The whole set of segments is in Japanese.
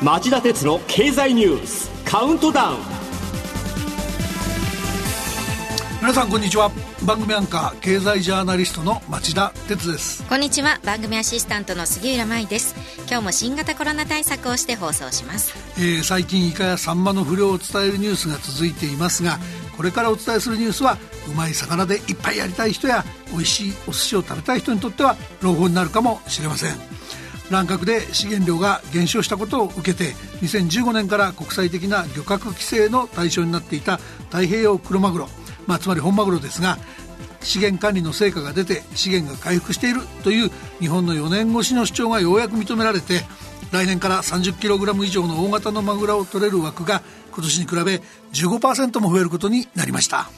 町田鉄の経済ニュースカウントダウン。皆さんこんにちは。番組アンカー経済ジャーナリストの町田鉄です。こんにちは。番組アシスタントの杉浦舞です。今日も新型コロナ対策をして放送します。最近イカやサンマの不漁を伝えるニュースが続いていますが、これからお伝えするニュースはうまい魚でいっぱいやりたい人や美味しいお寿司を食べたい人にとっては朗報になるかもしれません。乱獲で資源量が減少したことを受けて、2015年から国際的な漁獲規制の対象になっていた太平洋クロマグロ、つまり本マグロですが、資源管理の成果が出て資源が回復しているという日本の4年越しの主張がようやく認められて、来年から 30kg 以上の大型のマグロを取れる枠が今年に比べ 15% も増えることになりました。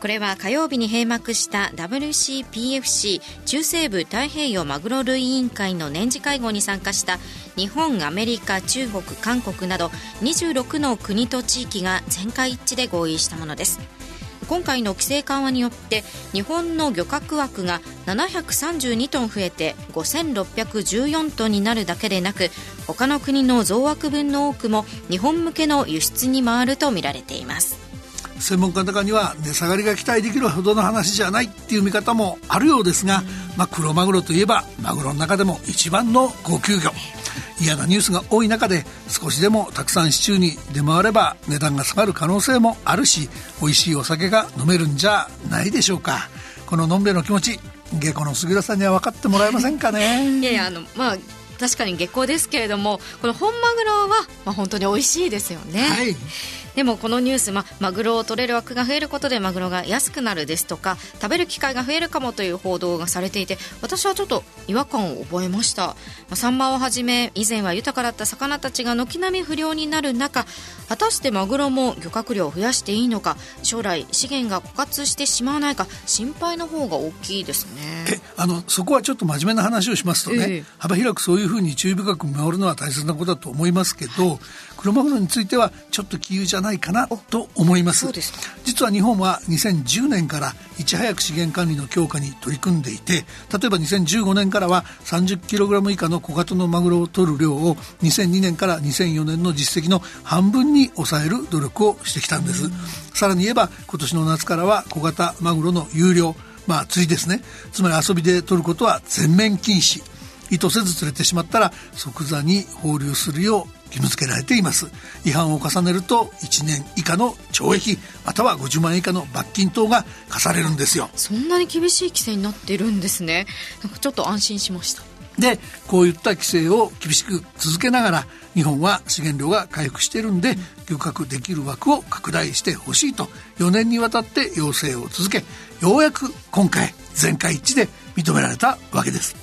これは火曜日に閉幕した WCPFC 中西部太平洋マグロ類委員会の年次会合に参加した日本、アメリカ、中国、韓国など26の国と地域が全会一致で合意したものです。今回の規制緩和によって日本の漁獲枠が732トン増えて5614トンになるだけでなく、他の国の増枠分の多くも日本向けの輸出に回るとみられています。専門家の中には値下がりが期待できるほどの話じゃないっていう見方もあるようですが、クロマグロといえばマグロの中でも一番の高級魚。嫌なニュースが多い中で少しでもたくさん市中に出回れば値段が下がる可能性もあるし、美味しいお酒が飲めるんじゃないでしょうか。こののんべえの気持ち、下戸の杉浦さんには分かってもらえませんかね。いやいや、確かに下戸ですけれども、この本マグロは、本当に美味しいですよね。はい。でもこのニュース、マグロを取れる枠が増えることでマグロが安くなるですとか、食べる機会が増えるかもという報道がされていて、私はちょっと違和感を覚えました。サンマをはじめ以前は豊かだった魚たちが軒並み不漁になる中、果たしてマグロも漁獲量を増やしていいのか、将来資源が枯渇してしまわないか心配の方が大きいですね。そこはちょっと真面目な話をしますとね、幅広くそういうふうに注意深く見守るのは大切なことだと思いますけど、クロマグロについてはちょっと杞憂じゃないかなと思います。そうですか。実は日本は2010年からいち早く資源管理の強化に取り組んでいて、例えば2015年からは 30kg 以下の小型のマグロを取る量を2002年から2004年の実績の半分に抑える努力をしてきたんです。さらに言えば今年の夏からは小型マグロの有料、釣りですね、つまり遊びで取ることは全面禁止、意図せず釣れてしまったら即座に放流するよう義務付けられています。違反を重ねると1年以下の懲役または50万円以下の罰金等が課されるんですよ。そんなに厳しい規制になっているんですね。なんかちょっと安心しました。で、こういった規制を厳しく続けながら、日本は資源量が回復しているんで、漁獲できる枠を拡大してほしいと4年にわたって要請を続け、ようやく今回全会一致で認められたわけです。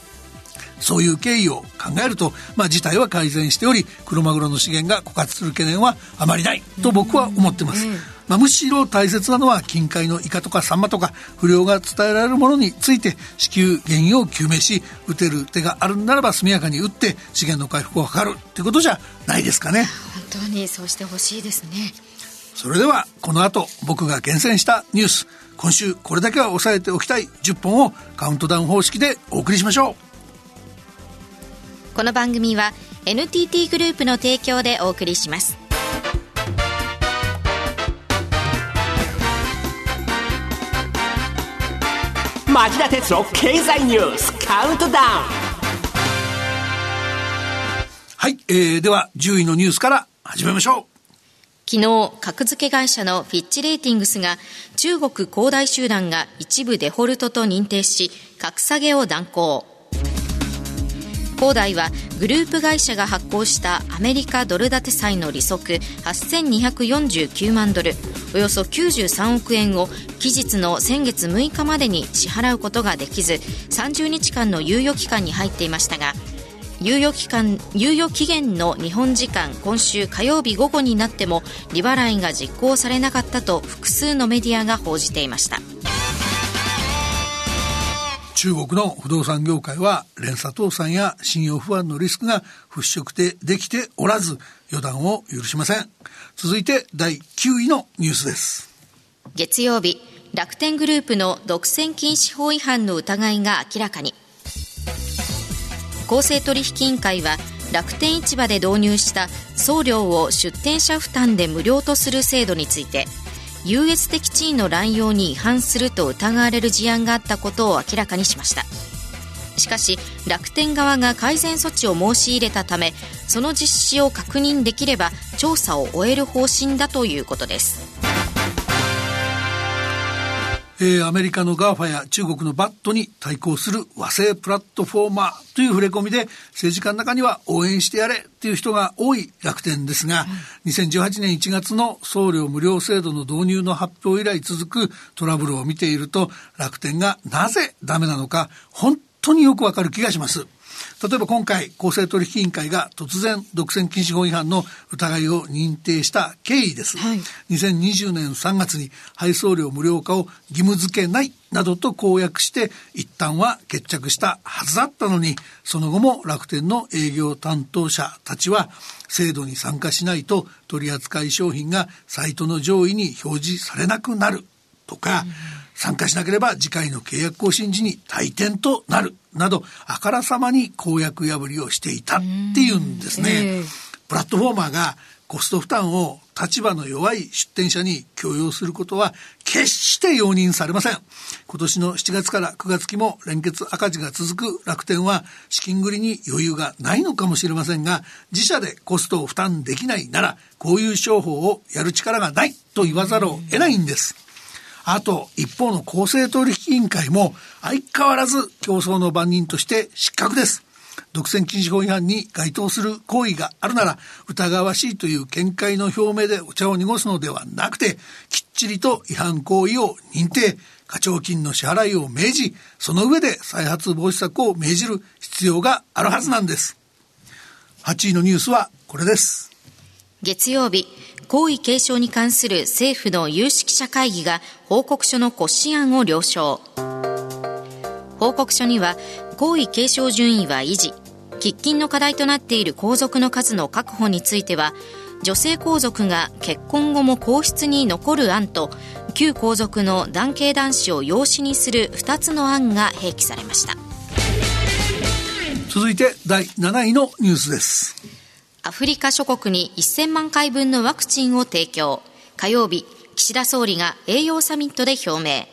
そういう経緯を考えると、事態は改善しており、クロマグロの資源が枯渇する懸念はあまりないと僕は思っています。むしろ大切なのは近海のイカとかサンマとか不漁が伝えられるものについて至急原因を究明し、打てる手があるならば速やかに打って資源の回復を図るということじゃないですかね。本当にそうしてほしいですね。それではこの後僕が厳選したニュース、今週これだけは抑えておきたい10本をカウントダウン方式でお送りしましょう。この番組は NTT グループの提供でお送りします。町田鉄の経済ニュースカウントダウン。はい、では10位のニュースから始めましょう。昨日、格付け会社のフィッチ・レーティングスが中国恒大集団が一部デフォルトと認定し、格下げを断行。恒大はグループ会社が発行したアメリカドル建て債の利息8249万ドル、およそ93億円を期日の先月6日までに支払うことができず、30日間の猶予期間に入っていましたが、猶予期限の日本時間今週火曜日午後になっても利払いが実行されなかったと複数のメディアが報じていました。中国の不動産業界は連鎖倒産や信用不安のリスクが払拭できておらず、予断を許しません。続いて第9位のニュースです。月曜日、楽天グループの独占禁止法違反の疑いが明らかに。公正取引委員会は楽天市場で導入した送料を出店者負担で無料とする制度について、優越的地位の乱用に違反すると疑われる事案があったことを明らかにしました。しかし楽天側が改善措置を申し入れたため、その実施を確認できれば調査を終える方針だということです。アメリカの GAFA や中国の BAT に対抗する和製プラットフォーマーという触れ込みで、政治家の中には応援してやれという人が多い楽天ですが、2018年1月の送料無料制度の導入の発表以来続くトラブルを見ていると、楽天がなぜダメなのか本当によくわかる気がします。例えば今回、公正取引委員会が突然独占禁止法違反の疑いを認定した経緯です、2020年3月に配送料無料化を義務付けないなどと公約して一旦は決着したはずだったのに、その後も楽天の営業担当者たちは制度に参加しないと取扱い商品がサイトの上位に表示されなくなるとか、参加しなければ次回の契約更新時に退店となるなど、あからさまに公約破りをしていたっていうんですね。プラットフォーマーがコスト負担を立場の弱い出店者に強要することは決して容認されません。今年の7月から9月期も連結赤字が続く楽天は、資金繰りに余裕がないのかもしれませんが、自社でコストを負担できないならこういう商法をやる力がないと言わざるを得ないんです。あと一方の公正取引委員会も相変わらず競争の番人として失格です。独占禁止法違反に該当する行為があるなら疑わしいという見解の表明でお茶を濁すのではなくて、きっちりと違反行為を認定、課徴金の支払いを命じ、その上で再発防止策を命じる必要があるはずなんです。8位のニュースはこれです。月曜日、皇位継承に関する政府の有識者会議が報告書の骨子案を了承。報告書には、皇位継承順位は維持、喫緊の課題となっている皇族の数の確保については、女性皇族が結婚後も皇室に残る案と、旧皇族の男系男子を養子にする2つの案が併記されました。続いて第7位のニュースです。アフリカ諸国に1000万回分のワクチンを提供。火曜日、岸田総理が栄養サミットで表明。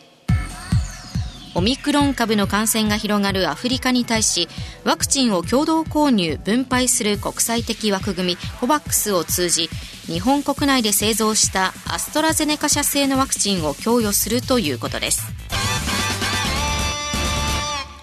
オミクロン株の感染が広がるアフリカに対し、ワクチンを共同購入・分配する国際的枠組み COVAX を通じ、日本国内で製造したアストラゼネカ社製のワクチンを供与するということです。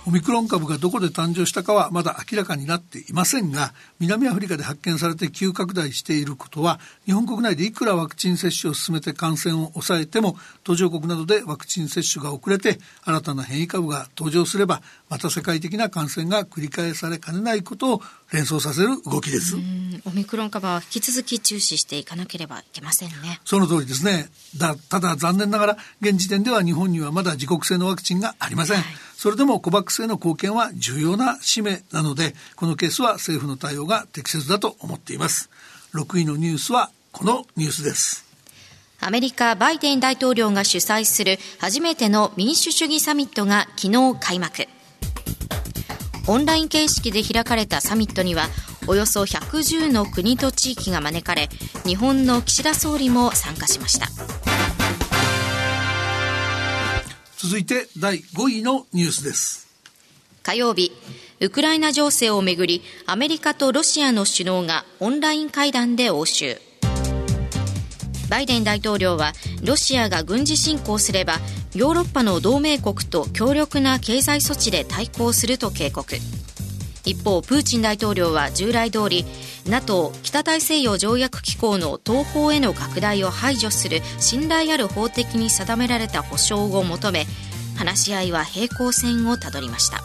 オミクロン株がどこで誕生したかはまだ明らかになっていませんが、南アフリカで発見されて急拡大していることは、日本国内でいくらワクチン接種を進めて感染を抑えても、途上国などでワクチン接種が遅れて新たな変異株が登場すれば、また世界的な感染が繰り返されかねないことを連想させる動きです。オミクロン株は引き続き注視していかなければいけませんね。その通りですね。ただ残念ながら現時点では日本にはまだ自国製のワクチンがありません、それでもCOVAXへの貢献は重要な使命なので、このケースは政府の対応が適切だと思っています。6位のニュースはこのニュースです。アメリカバイデン大統領が主催する初めての民主主義サミットが昨日開幕。オンライン形式で開かれたサミットにはおよそ110の国と地域が招かれ、日本の岸田総理も参加しました。続いて第5位のニュースです。火曜日、ウクライナ情勢をめぐりアメリカとロシアの首脳がオンライン会談で応酬。バイデン大統領はロシアが軍事侵攻すればヨーロッパの同盟国と強力な経済措置で対抗すると警告。一方、プーチン大統領は従来通り NATO 北大西洋条約機構の東方への拡大を排除する信頼ある法的に定められた保障を求め、話し合いは平行線をたどりました。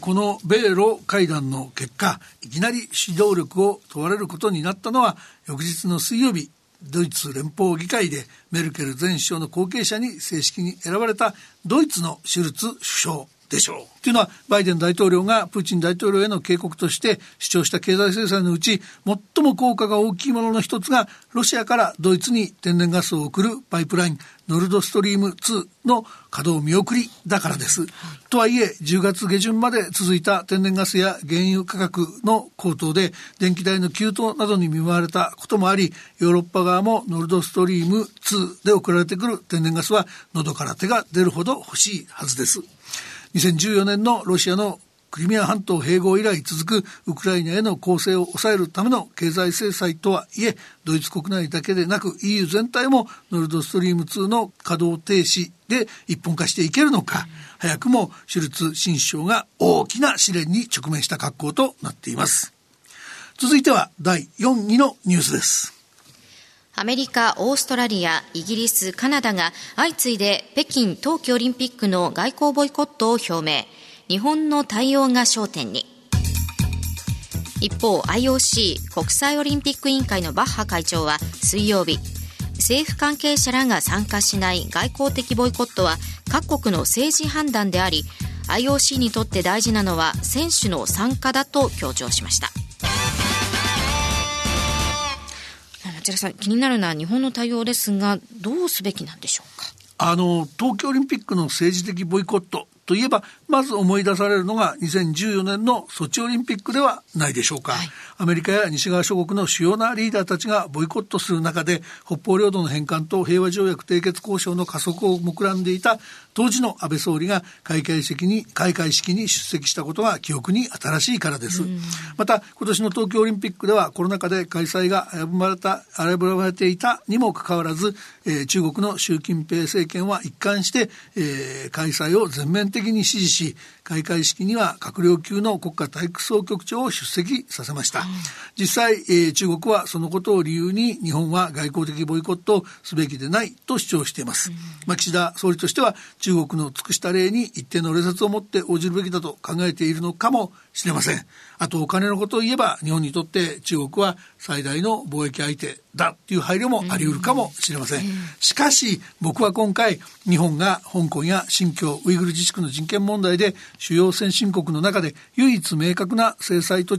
この米ロ会談の結果、いきなり指導力を問われることになったのは、翌日の水曜日、ドイツ連邦議会でメルケル前首相の後継者に正式に選ばれたドイツのシュルツ首相でしょう。というのは、バイデン大統領がプーチン大統領への警告として主張した経済制裁のうち最も効果が大きいものの一つが、ロシアからドイツに天然ガスを送るパイプラインノルドストリーム2の稼働見送りだからです、はい、とはいえ10月下旬まで続いた天然ガスや原油価格の高騰で電気代の急騰などに見舞われたこともあり、ヨーロッパ側もノルドストリーム2で送られてくる天然ガスは喉から手が出るほど欲しいはずです。2014年のロシアのクリミア半島併合以来続くウクライナへの攻勢を抑えるための経済制裁とはいえ、ドイツ国内だけでなく EU 全体もノルドストリーム2の稼働停止で一本化していけるのか、早くもシュルツ新首相が大きな試練に直面した格好となっています。続いては第4位のニュースです。アメリカ、オーストラリア、イギリス、カナダが相次いで北京冬季オリンピックの外交ボイコットを表明。日本の対応が焦点に。一方 IOC 国際オリンピック委員会のバッハ会長は水曜日、政府関係者らが参加しない外交的ボイコットは各国の政治判断であり、 IOC にとって大事なのは選手の参加だと強調しました。町田さん、気になるのは日本の対応ですが、どうすべきなんでしょうか。東京オリンピックの政治的ボイコットといえば、まず思い出されるのが2014年のソチオリンピックではないでしょうか、はい、アメリカや西側諸国の主要なリーダーたちがボイコットする中で、北方領土の返還と平和条約締結交渉の加速を目論んでいた当時の安倍総理が開会式に出席したことが記憶に新しいからです、うん、また今年の東京オリンピックではコロナ禍で開催が危ぶまれていたにもかかわらず、中国の習近平政権は一貫して、開催を全面的に支持し、開会式には閣僚級の国家体育総局長を出席させました、うん、実際、中国はそのことを理由に日本は外交的ボイコットをすべきでないと主張しています、うん、岸田総理としては中国の尽くした例に一定の礼節を持って応じるべきだと考えているのかもしれません。あとお金のことを言えば、日本にとって中国は最大の貿易相手だという配慮もあり得るかもしれません、うん、しかし僕は今回日本が香港や新疆ウイグル自治区の人権問題で主要先進国の中で唯一明確な制裁措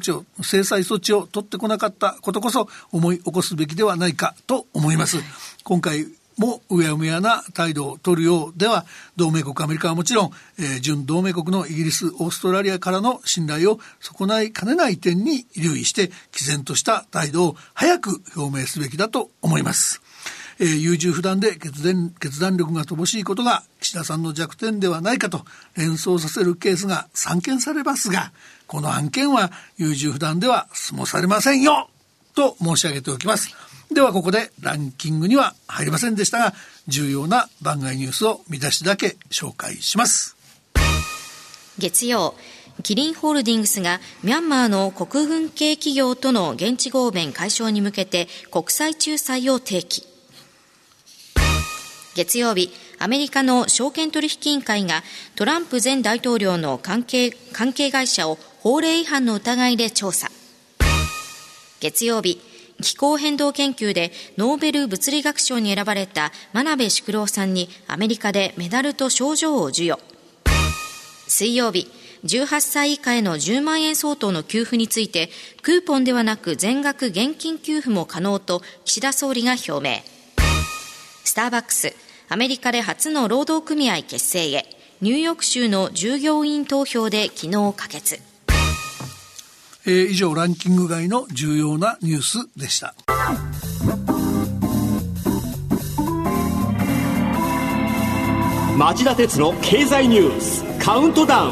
置を取ってこなかったことこそ思い起こすべきではないかと思います、はい、今回もうやむやな態度を取るようでは、同盟国アメリカはもちろん、準同盟国のイギリス、オーストラリアからの信頼を損ないかねない点に留意して毅然とした態度を早く表明すべきだと思います、優柔不断で決断力が乏しいことが岸田さんの弱点ではないかと連想させるケースが散見されますが、この案件は優柔不断では済まされませんよと申し上げておきます。ではここでランキングには入りませんでしたが、重要な番外ニュースを見出しだけ紹介します。月曜、キリンホールディングスがミャンマーの国軍系企業との現地合弁解消に向けて国際仲裁を提起。月曜日、アメリカの証券取引委員会がトランプ前大統領の関係会社を法令違反の疑いで調査。月曜日、気候変動研究でノーベル物理学賞に選ばれた真鍋淑郎さんにアメリカでメダルと賞状を授与。水曜日、18歳以下への10万円相当の給付についてクーポンではなく全額現金給付も可能と岸田総理が表明。スターバックス、アメリカで初の労働組合結成へ。ニューヨーク州の従業員投票で昨日可決。以上、ランキング外の重要なニュースでした。町田鉄の経済ニュースカウントダウン。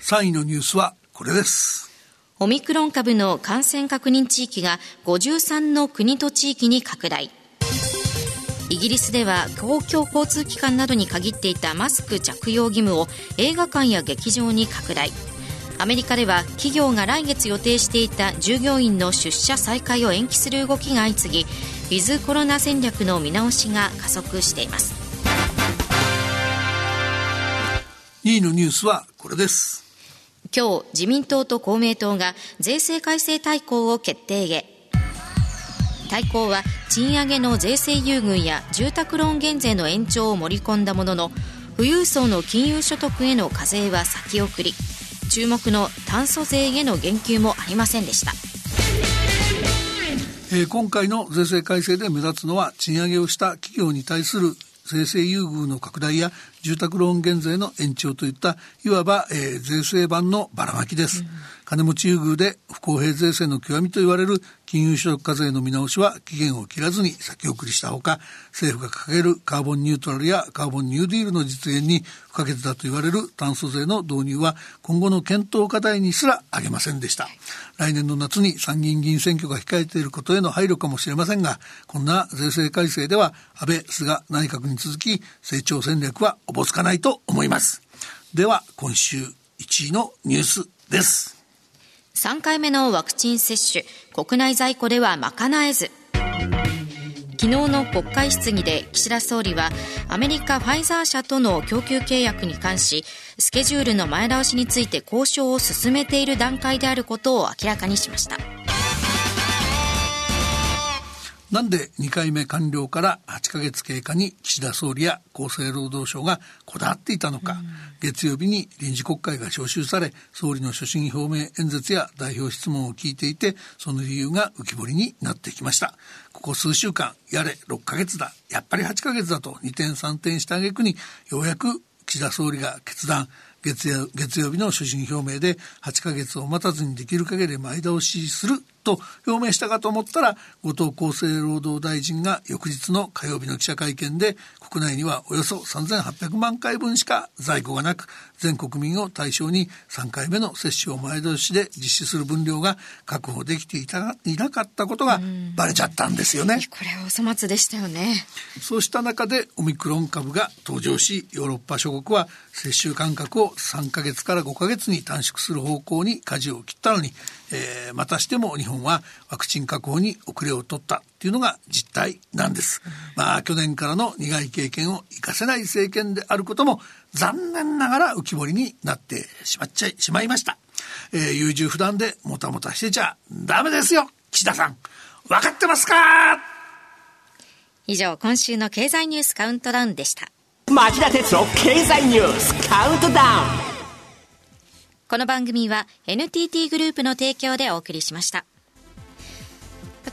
3位のニュースはこれです。オミクロン株の感染確認地域が53の国と地域に拡大。イギリスでは公共交通機関などに限っていたマスク着用義務を映画館や劇場に拡大。アメリカでは企業が来月予定していた従業員の出社再開を延期する動きが相次ぎ、ウィズコロナ戦略の見直しが加速しています。2位のニュースはこれです。今日、自民党と公明党が税制改正大綱を決定へ。大綱は賃上げの税制優遇や住宅ローン減税の延長を盛り込んだものの、富裕層の金融所得への課税は先送り、注目の炭素税への言及もありませんでした。今回の税制改正で目立つのは、賃上げをした企業に対する税制優遇の拡大や住宅ローン減税の延長といったいわば、税制版のばらまきです、金持ち優遇で不公平税制の極みといわれる金融所得課税の見直しは期限を切らずに先送りしたほか、政府が掲げるカーボンニュートラルやカーボンニューディールの実現に不可欠だと言われる炭素税の導入は今後の検討課題にすら挙げませんでした。来年の夏に参議院議員選挙が控えていることへの配慮かもしれませんが、こんな税制改正では安倍・菅内閣に続き成長戦略はおぼつかないと思います。では今週1位のニュースです。3回目のワクチン接種、国内在庫では賄えず。昨日の国会質疑で岸田総理はアメリカファイザー社との供給契約に関し、スケジュールの前倒しについて交渉を進めている段階であることを明らかにしました。なんで2回目完了から8ヶ月経過に岸田総理や厚生労働省がこだわっていたのか、月曜日に臨時国会が召集され、総理の所信表明演説や代表質問を聞いていて、その理由が浮き彫りになってきました。ここ数週間、やれ6ヶ月だ、やっぱり8ヶ月だと2点3点した挙句に、ようやく岸田総理が決断、月曜日の所信表明で8ヶ月を待たずにできる限り前倒しすると表明したかと思ったら、後藤厚生労働大臣が翌日の火曜日の記者会見で、国内にはおよそ3800万回分しか在庫がなく、全国民を対象に3回目の接種を前倒しで実施する分量が確保できていなかったことがバレちゃったんですよね。これはお粗末でしたよね。そうした中でオミクロン株が登場し、ヨーロッパ諸国は接種間隔を3ヶ月から5ヶ月に短縮する方向に舵を切ったのに、またしても日本はワクチン確保に遅れを取ったというのが実態なんです、去年からの苦い経験を生かせない政権であることも残念ながら浮き彫りになってしまいました、優柔不断でもたもたしてちゃダメですよ、岸田さん分かってますか。以上、今週の経済ニュースカウントダウンでした。町田哲郎経済ニュースカウントダウン。この番組は NTT グループの提供でお送りしました。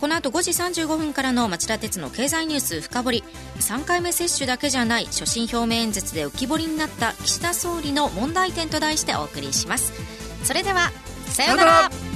この後5時35分からの町田鉄の経済ニュース深掘り、3回目接種だけじゃない、所信表明演説で浮き彫りになった岸田総理の問題点と題してお送りします。それではさようなら。